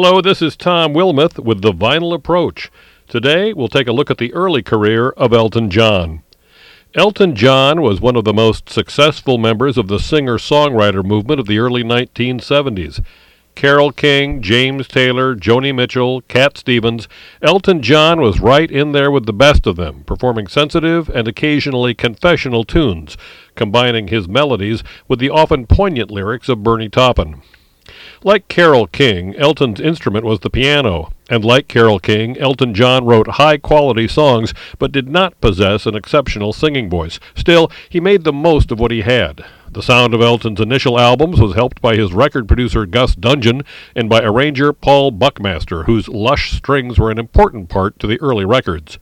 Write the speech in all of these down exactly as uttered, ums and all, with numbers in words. Hello, this is Tom Wilmuth with The Vinyl Approach. Today, we'll take a look at the early career of Elton John. Elton John was one of the most successful members of the singer-songwriter movement of the early nineteen seventies. Carole King, James Taylor, Joni Mitchell, Cat Stevens, Elton John was right in there with the best of them, performing sensitive and occasionally confessional tunes, combining his melodies with the often poignant lyrics of Bernie Taupin. Like Carole King, Elton's instrument was the piano, and like Carole King, Elton John wrote high-quality songs but did not possess an exceptional singing voice. Still, he made the most of what he had. The sound of Elton's initial albums was helped by his record producer Gus Dudgeon and by arranger Paul Buckmaster, whose lush strings were an important part to the early records.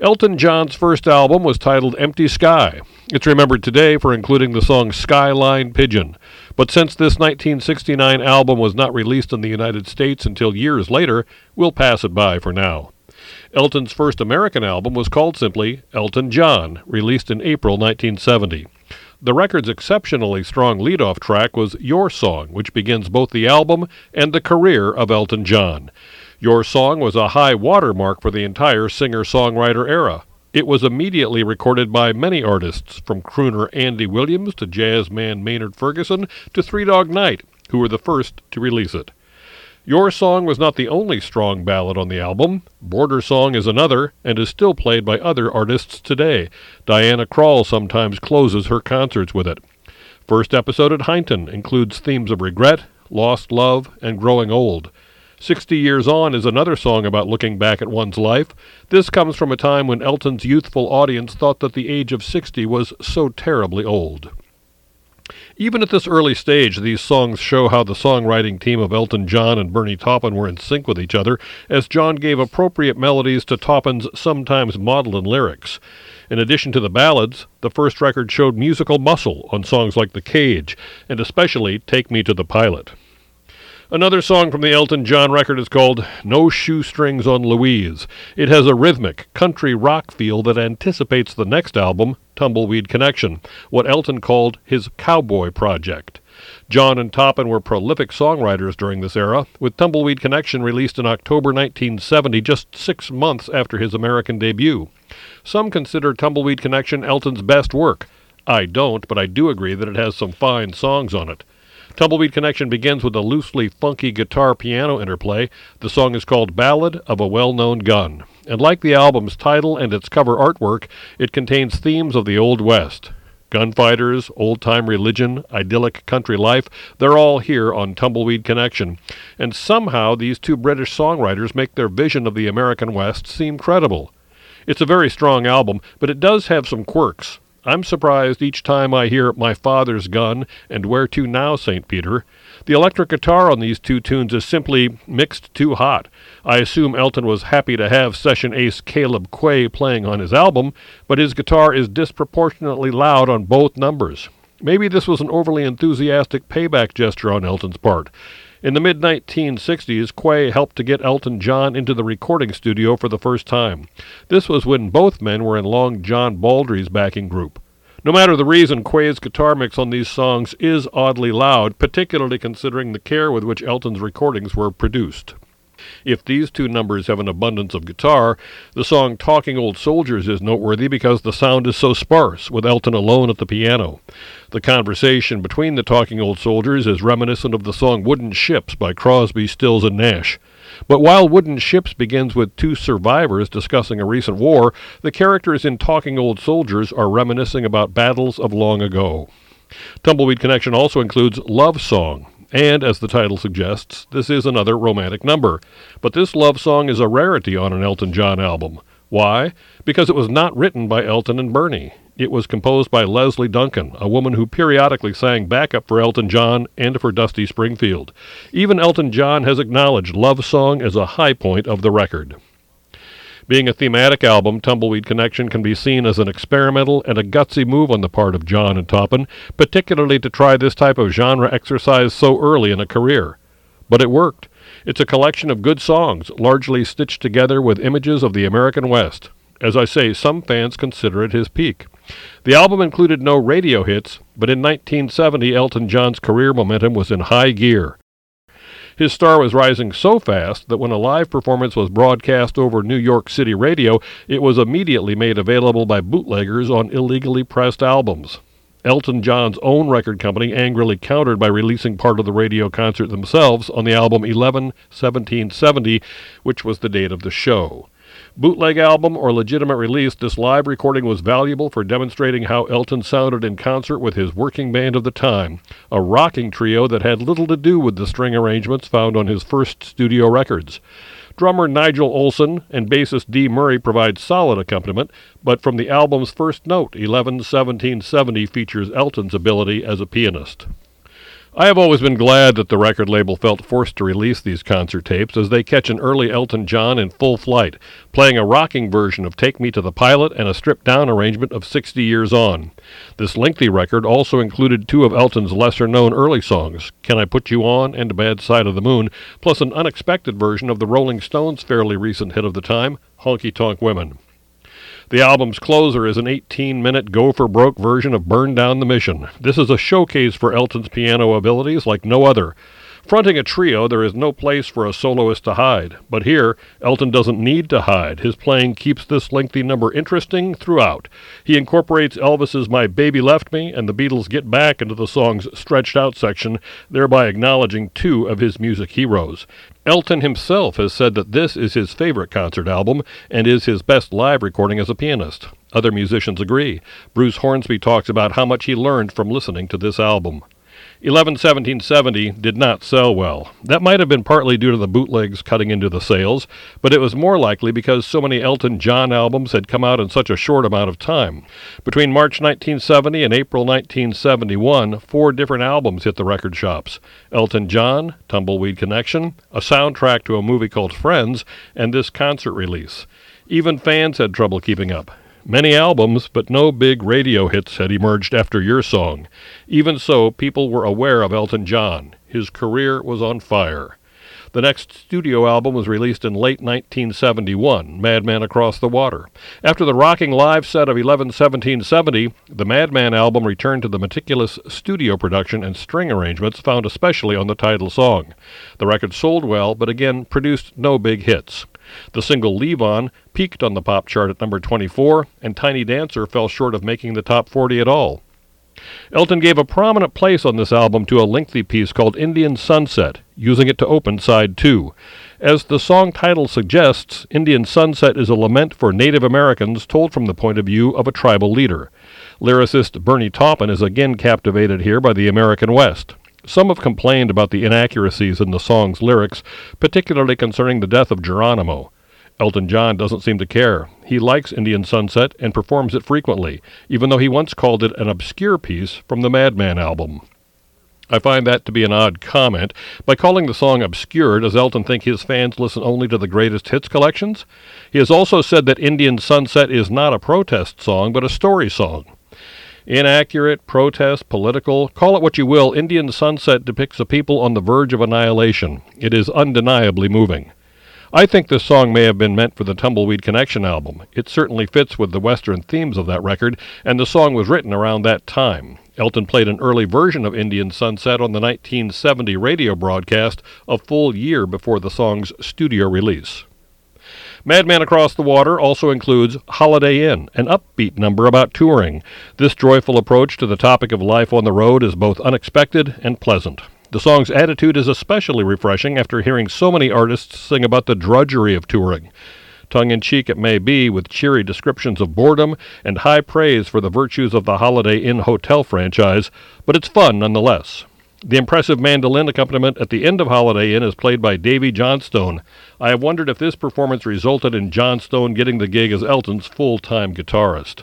Elton John's first album was titled Empty Sky. It's remembered today for including the song Skyline Pigeon. But since this nineteen sixty-nine album was not released in the United States until years later, we'll pass it by for now. Elton's first American album was called simply Elton John, released in April nineteen seventy. The record's exceptionally strong lead-off track was Your Song, which begins both the album and the career of Elton John. Your Song was a high watermark for the entire singer-songwriter era. It was immediately recorded by many artists, from crooner Andy Williams to jazz man Maynard Ferguson to Three Dog Night, who were the first to release it. Your Song was not the only strong ballad on the album. Border Song is another, and is still played by other artists today. Diana Krall sometimes closes her concerts with it. First Episode at Heinton includes themes of regret, lost love, and growing old. Sixty Years On is another song about looking back at one's life. This comes from a time when Elton's youthful audience thought that the age of sixty was so terribly old. Even at this early stage, these songs show how the songwriting team of Elton John and Bernie Taupin were in sync with each other, as John gave appropriate melodies to Taupin's sometimes maudlin lyrics. In addition to the ballads, the first record showed musical muscle on songs like The Cage, and especially Take Me to the Pilot. Another song from the Elton John record is called No Shoestrings on Louise. It has a rhythmic, country rock feel that anticipates the next album, Tumbleweed Connection, what Elton called his cowboy project. John and Taupin were prolific songwriters during this era, with Tumbleweed Connection released in October nineteen seventy, just six months after his American debut. Some consider Tumbleweed Connection Elton's best work. I don't, but I do agree that it has some fine songs on it. Tumbleweed Connection begins with a loosely funky guitar-piano interplay. The song is called Ballad of a Well-Known Gun, and like the album's title and its cover artwork, it contains themes of the Old West. Gunfighters, old-time religion, idyllic country life, they're all here on Tumbleweed Connection. And somehow these two British songwriters make their vision of the American West seem credible. It's a very strong album, but it does have some quirks. I'm surprised each time I hear My Father's Gun and Where to Now, Saint Peter. The electric guitar on these two tunes is simply mixed too hot. I assume Elton was happy to have session ace Caleb Quaye playing on his album, but his guitar is disproportionately loud on both numbers. Maybe this was an overly enthusiastic payback gesture on Elton's part. In the mid nineteen sixties, Quaye helped to get Elton John into the recording studio for the first time. This was when both men were in Long John Baldry's backing group. No matter the reason, Quaye's guitar mix on these songs is oddly loud, particularly considering the care with which Elton's recordings were produced. If these two numbers have an abundance of guitar, the song Talking Old Soldiers is noteworthy because the sound is so sparse, with Elton alone at the piano. The conversation between the Talking Old Soldiers is reminiscent of the song Wooden Ships by Crosby, Stills and Nash. But while Wooden Ships begins with two survivors discussing a recent war, the characters in Talking Old Soldiers are reminiscing about battles of long ago. Tumbleweed Connection also includes Love Song. And, as the title suggests, this is another romantic number. But this love song is a rarity on an Elton John album. Why? Because it was not written by Elton and Bernie. It was composed by Leslie Duncan, a woman who periodically sang backup for Elton John and for Dusty Springfield. Even Elton John has acknowledged Love Song as a high point of the record. Being a thematic album, Tumbleweed Connection can be seen as an experimental and a gutsy move on the part of John and Taupin, particularly to try this type of genre exercise so early in a career. But it worked. It's a collection of good songs, largely stitched together with images of the American West. As I say, some fans consider it his peak. The album included no radio hits, but in nineteen seventy, Elton John's career momentum was in high gear. His star was rising so fast that when a live performance was broadcast over New York City radio, it was immediately made available by bootleggers on illegally pressed albums. Elton John's own record company angrily countered by releasing part of the radio concert themselves on the album eleven seventeen seventy, which was the date of the show. Bootleg album or legitimate release, this live recording was valuable for demonstrating how Elton sounded in concert with his working band of the time, a rocking trio that had little to do with the string arrangements found on his first studio records. Drummer Nigel Olsson and bassist Dee Murray provide solid accompaniment, but from the album's first note, eleven seventeen seventy features Elton's ability as a pianist. I have always been glad that the record label felt forced to release these concert tapes, as they catch an early Elton John in full flight, playing a rocking version of Take Me to the Pilot and a stripped-down arrangement of sixty years on. This lengthy record also included two of Elton's lesser-known early songs, Can I Put You On and Bad Side of the Moon, plus an unexpected version of the Rolling Stones' fairly recent hit of the time, Honky Tonk Women. The album's closer is an eighteen-minute go-for-broke version of Burn Down the Mission. This is a showcase for Elton's piano abilities like no other. Fronting a trio, there is no place for a soloist to hide. But here, Elton doesn't need to hide. His playing keeps this lengthy number interesting throughout. He incorporates Elvis's My Baby Left Me and the Beatles' Get Back into the song's stretched out section, thereby acknowledging two of his music heroes. Elton himself has said that this is his favorite concert album and is his best live recording as a pianist. Other musicians agree. Bruce Hornsby talks about how much he learned from listening to this album. eleven seventeen seventy did not sell well. That might have been partly due to the bootlegs cutting into the sales, but it was more likely because so many Elton John albums had come out in such a short amount of time. Between March nineteen seventy and April nineteen seventy-one, four different albums hit the record shops: Elton John, Tumbleweed Connection, a soundtrack to a movie called Friends, and this concert release. Even fans had trouble keeping up. Many albums, but no big radio hits had emerged after Your Song. Even so, people were aware of Elton John. His career was on fire. The next studio album was released in late nineteen seventy-one, Madman Across the Water. After the rocking live set of eleven seventeen seventy, the Madman album returned to the meticulous studio production and string arrangements found especially on the title song. The record sold well, but again produced no big hits. The single Leave On peaked on the pop chart at number twenty-four, and Tiny Dancer fell short of making the top forty at all. Elton gave a prominent place on this album to a lengthy piece called Indian Sunset, using it to open side two. As the song title suggests, Indian Sunset is a lament for Native Americans told from the point of view of a tribal leader. Lyricist Bernie Taupin is again captivated here by the American West. Some have complained about the inaccuracies in the song's lyrics, particularly concerning the death of Geronimo. Elton John doesn't seem to care. He likes Indian Sunset and performs it frequently, even though he once called it an obscure piece from the Madman album. I find that to be an odd comment. By calling the song obscure, does Elton think his fans listen only to the greatest hits collections? He has also said that Indian Sunset is not a protest song, but a story song. Inaccurate, protest, political, call it what you will, Indian Sunset depicts a people on the verge of annihilation. It is undeniably moving. I think this song may have been meant for the Tumbleweed Connection album. It certainly fits with the Western themes of that record, and the song was written around that time. Elton played an early version of Indian Sunset on the nineteen seventy radio broadcast, a full year before the song's studio release. Madman Across the Water also includes Holiday Inn, an upbeat number about touring. This joyful approach to the topic of life on the road is both unexpected and pleasant. The song's attitude is especially refreshing after hearing so many artists sing about the drudgery of touring. Tongue-in-cheek it may be, with cheery descriptions of boredom and high praise for the virtues of the Holiday Inn Hotel franchise, but it's fun nonetheless. The impressive mandolin accompaniment at the end of Holiday Inn is played by Davey Johnstone. I have wondered if this performance resulted in Johnstone getting the gig as Elton's full-time guitarist.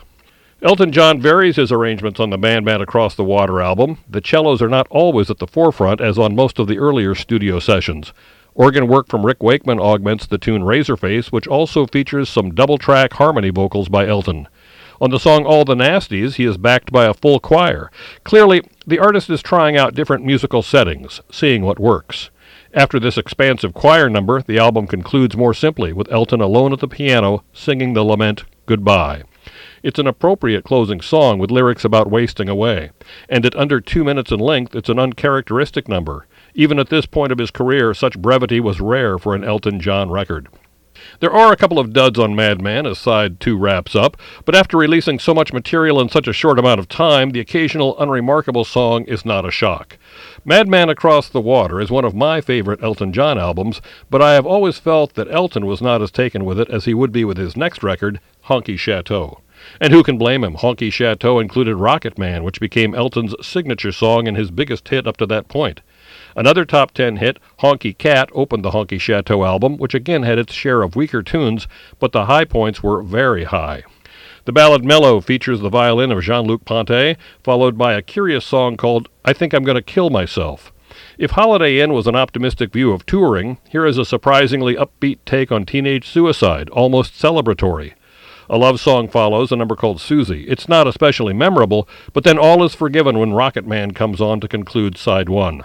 Elton John varies his arrangements on the Madman Across the Water album. The cellos are not always at the forefront, as on most of the earlier studio sessions. Organ work from Rick Wakeman augments the tune Razorface, which also features some double-track harmony vocals by Elton. On the song All the Nasties, he is backed by a full choir. Clearly, the artist is trying out different musical settings, seeing what works. After this expansive choir number, the album concludes more simply, with Elton alone at the piano, singing the lament, Goodbye. It's an appropriate closing song with lyrics about wasting away, and at under two minutes in length, it's an uncharacteristic number. Even at this point of his career, such brevity was rare for an Elton John record. There are a couple of duds on Madman as Side two wraps up, but after releasing so much material in such a short amount of time, the occasional unremarkable song is not a shock. Madman Across the Water is one of my favorite Elton John albums, but I have always felt that Elton was not as taken with it as he would be with his next record, Honky Chateau. And who can blame him? Honky Chateau included Rocket Man, which became Elton's signature song and his biggest hit up to that point. Another top ten hit, Honky Cat, opened the Honky Chateau album, which again had its share of weaker tunes, but the high points were very high. The ballad Mellow features the violin of Jean-Luc Ponty, followed by a curious song called I Think I'm Gonna Kill Myself. If Holiday Inn was an optimistic view of touring, here is a surprisingly upbeat take on teenage suicide, almost celebratory. A love song follows, a number called Susie. It's not especially memorable, but then all is forgiven when Rocket Man comes on to conclude side one.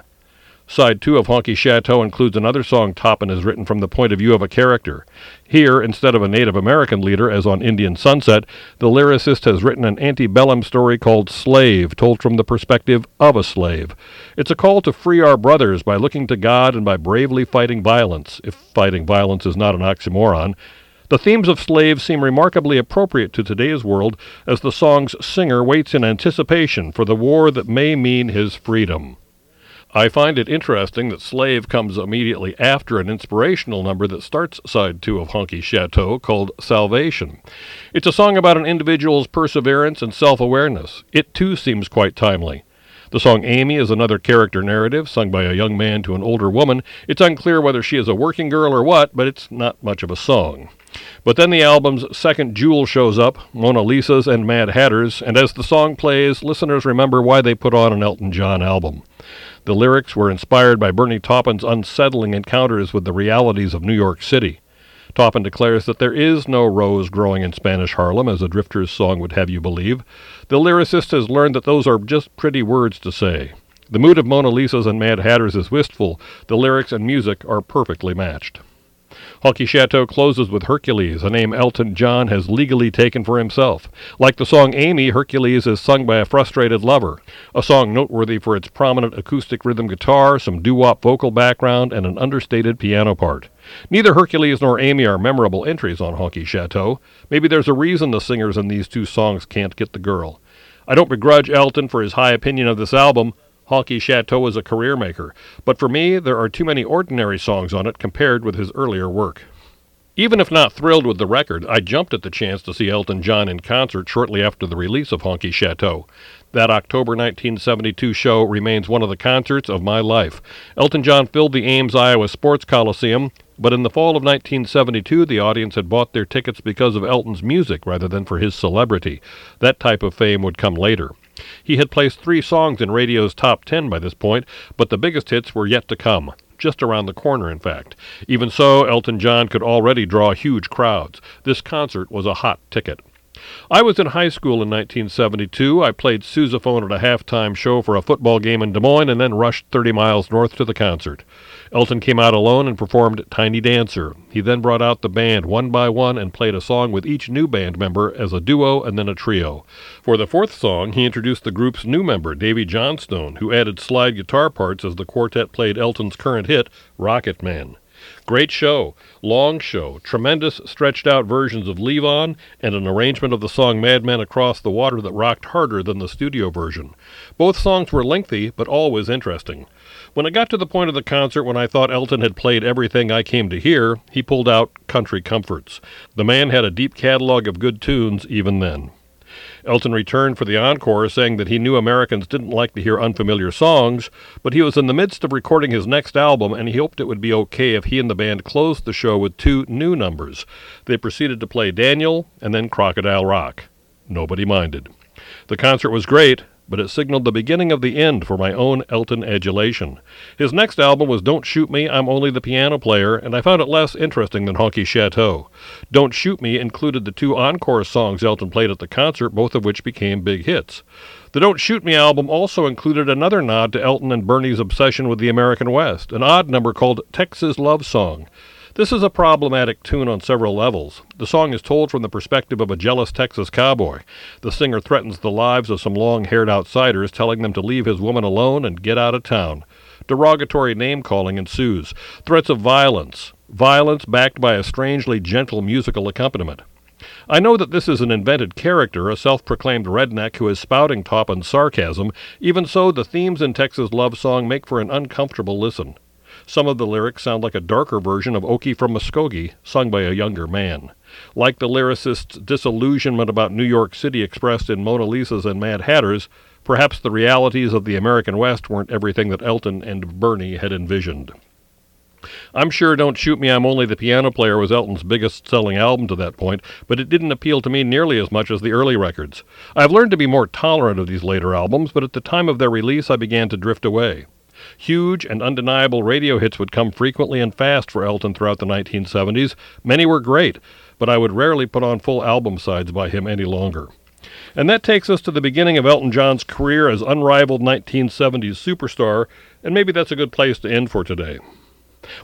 Side two of Honky Chateau includes another song Taupin has written from the point of view of a character. Here, instead of a Native American leader, as on Indian Sunset, the lyricist has written an antebellum story called Slave, told from the perspective of a slave. It's a call to free our brothers by looking to God and by bravely fighting violence, if fighting violence is not an oxymoron. The themes of slaves seem remarkably appropriate to today's world as the song's singer waits in anticipation for the war that may mean his freedom. I find it interesting that Slave comes immediately after an inspirational number that starts side two of Honky Chateau called Salvation. It's a song about an individual's perseverance and self-awareness. It too seems quite timely. The song Amy is another character narrative, sung by a young man to an older woman. It's unclear whether she is a working girl or what, but it's not much of a song. But then the album's second jewel shows up, Mona Lisa's and Mad Hatter's, and as the song plays, listeners remember why they put on an Elton John album. The lyrics were inspired by Bernie Taupin's unsettling encounters with the realities of New York City. Taupin declares that there is no rose growing in Spanish Harlem, as a Drifters song would have you believe. The lyricist has learned that those are just pretty words to say. The mood of Mona Lisa's and Mad Hatter's is wistful. The lyrics and music are perfectly matched. Honky Chateau closes with Hercules, a name Elton John has legally taken for himself. Like the song Amy, Hercules is sung by a frustrated lover, a song noteworthy for its prominent acoustic rhythm guitar, some doo-wop vocal background, and an understated piano part. Neither Hercules nor Amy are memorable entries on Honky Chateau. Maybe there's a reason the singers in these two songs can't get the girl. I don't begrudge Elton for his high opinion of this album. Honky Chateau is a career maker, but for me, there are too many ordinary songs on it compared with his earlier work. Even if not thrilled with the record, I jumped at the chance to see Elton John in concert shortly after the release of Honky Chateau. That October nineteen seventy-two show remains one of the concerts of my life. Elton John filled the Ames, Iowa Sports Coliseum, but in the fall of nineteen seventy-two, the audience had bought their tickets because of Elton's music rather than for his celebrity. That type of fame would come later. He had placed three songs in radio's top ten by this point, but the biggest hits were yet to come, just around the corner, in fact. Even so, Elton John could already draw huge crowds. This concert was a hot ticket. I was in high school in nineteen seventy-two. I played sousaphone at a halftime show for a football game in Des Moines and then rushed thirty miles north to the concert. Elton came out alone and performed Tiny Dancer. He then brought out the band one by one and played a song with each new band member as a duo and then a trio. For the fourth song, he introduced the group's new member, Davey Johnstone, who added slide guitar parts as the quartet played Elton's current hit, Rocket Man. Great show, long show, tremendous stretched-out versions of Leave On, and an arrangement of the song Madman Across the Water that rocked harder than the studio version. Both songs were lengthy, but always interesting. When it got to the point of the concert when I thought Elton had played everything I came to hear, he pulled out Country Comforts. The man had a deep catalog of good tunes even then. Elton returned for the encore, saying that he knew Americans didn't like to hear unfamiliar songs, but he was in the midst of recording his next album, and he hoped it would be okay if he and the band closed the show with two new numbers. They proceeded to play Daniel and then Crocodile Rock. Nobody minded. The concert was great, but it signaled the beginning of the end for my own Elton adulation. His next album was Don't Shoot Me, I'm Only the Piano Player, and I found it less interesting than Honky Chateau. Don't Shoot Me included the two encore songs Elton played at the concert, both of which became big hits. The Don't Shoot Me album also included another nod to Elton and Bernie's obsession with the American West, an odd number called Texas Love Song. This is a problematic tune on several levels. The song is told from the perspective of a jealous Texas cowboy. The singer threatens the lives of some long-haired outsiders, telling them to leave his woman alone and get out of town. Derogatory name-calling ensues. Threats of violence. Violence backed by a strangely gentle musical accompaniment. I know that this is an invented character, a self-proclaimed redneck who is spouting Taupin's sarcasm. Even so, the themes in Tex's love song make for an uncomfortable listen. Some of the lyrics sound like a darker version of Okie from Muskogee, sung by a younger man. Like the lyricist's disillusionment about New York City expressed in Mona Lisa's and Mad Hatter's, perhaps the realities of the American West weren't everything that Elton and Bernie had envisioned. I'm sure Don't Shoot Me, I'm Only the Piano Player was Elton's biggest-selling album to that point, but it didn't appeal to me nearly as much as the early records. I've learned to be more tolerant of these later albums, but at the time of their release I began to drift away. Huge and undeniable radio hits would come frequently and fast for Elton throughout the nineteen seventies. Many were great, but I would rarely put on full album sides by him any longer. And that takes us to the beginning of Elton John's career as unrivaled nineteen seventies superstar, and maybe that's a good place to end for today.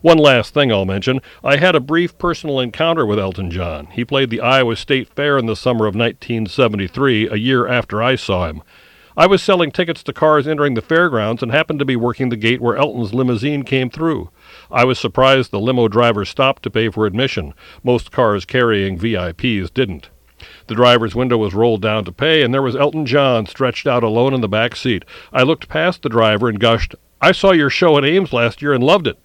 One last thing I'll mention. I had a brief personal encounter with Elton John. He played the Iowa State Fair in the summer of nineteen seventy-three, a year after I saw him. I was selling tickets to cars entering the fairgrounds and happened to be working the gate where Elton's limousine came through. I was surprised the limo driver stopped to pay for admission. Most cars carrying V I Ps didn't. The driver's window was rolled down to pay, and there was Elton John stretched out alone in the back seat. I looked past the driver and gushed, "I saw your show at Ames last year and loved it."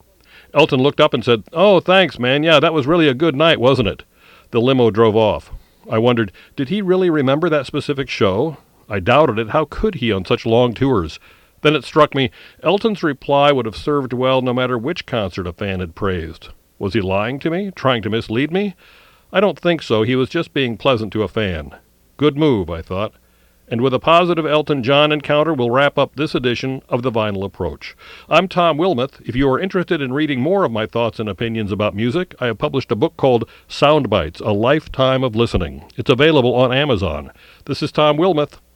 Elton looked up and said, "Oh, thanks, man. Yeah, that was really a good night, wasn't it?" The limo drove off. I wondered, did he really remember that specific show? I doubted it. How could he on such long tours? Then it struck me, Elton's reply would have served well no matter which concert a fan had praised. Was he lying to me? Trying to mislead me? I don't think so. He was just being pleasant to a fan. Good move, I thought. And with a positive Elton John encounter, we'll wrap up this edition of The Vinyl Approach. I'm Tom Wilmuth. If you are interested in reading more of my thoughts and opinions about music, I have published a book called Soundbites, A Lifetime of Listening. It's available on Amazon. This is Tom Wilmuth,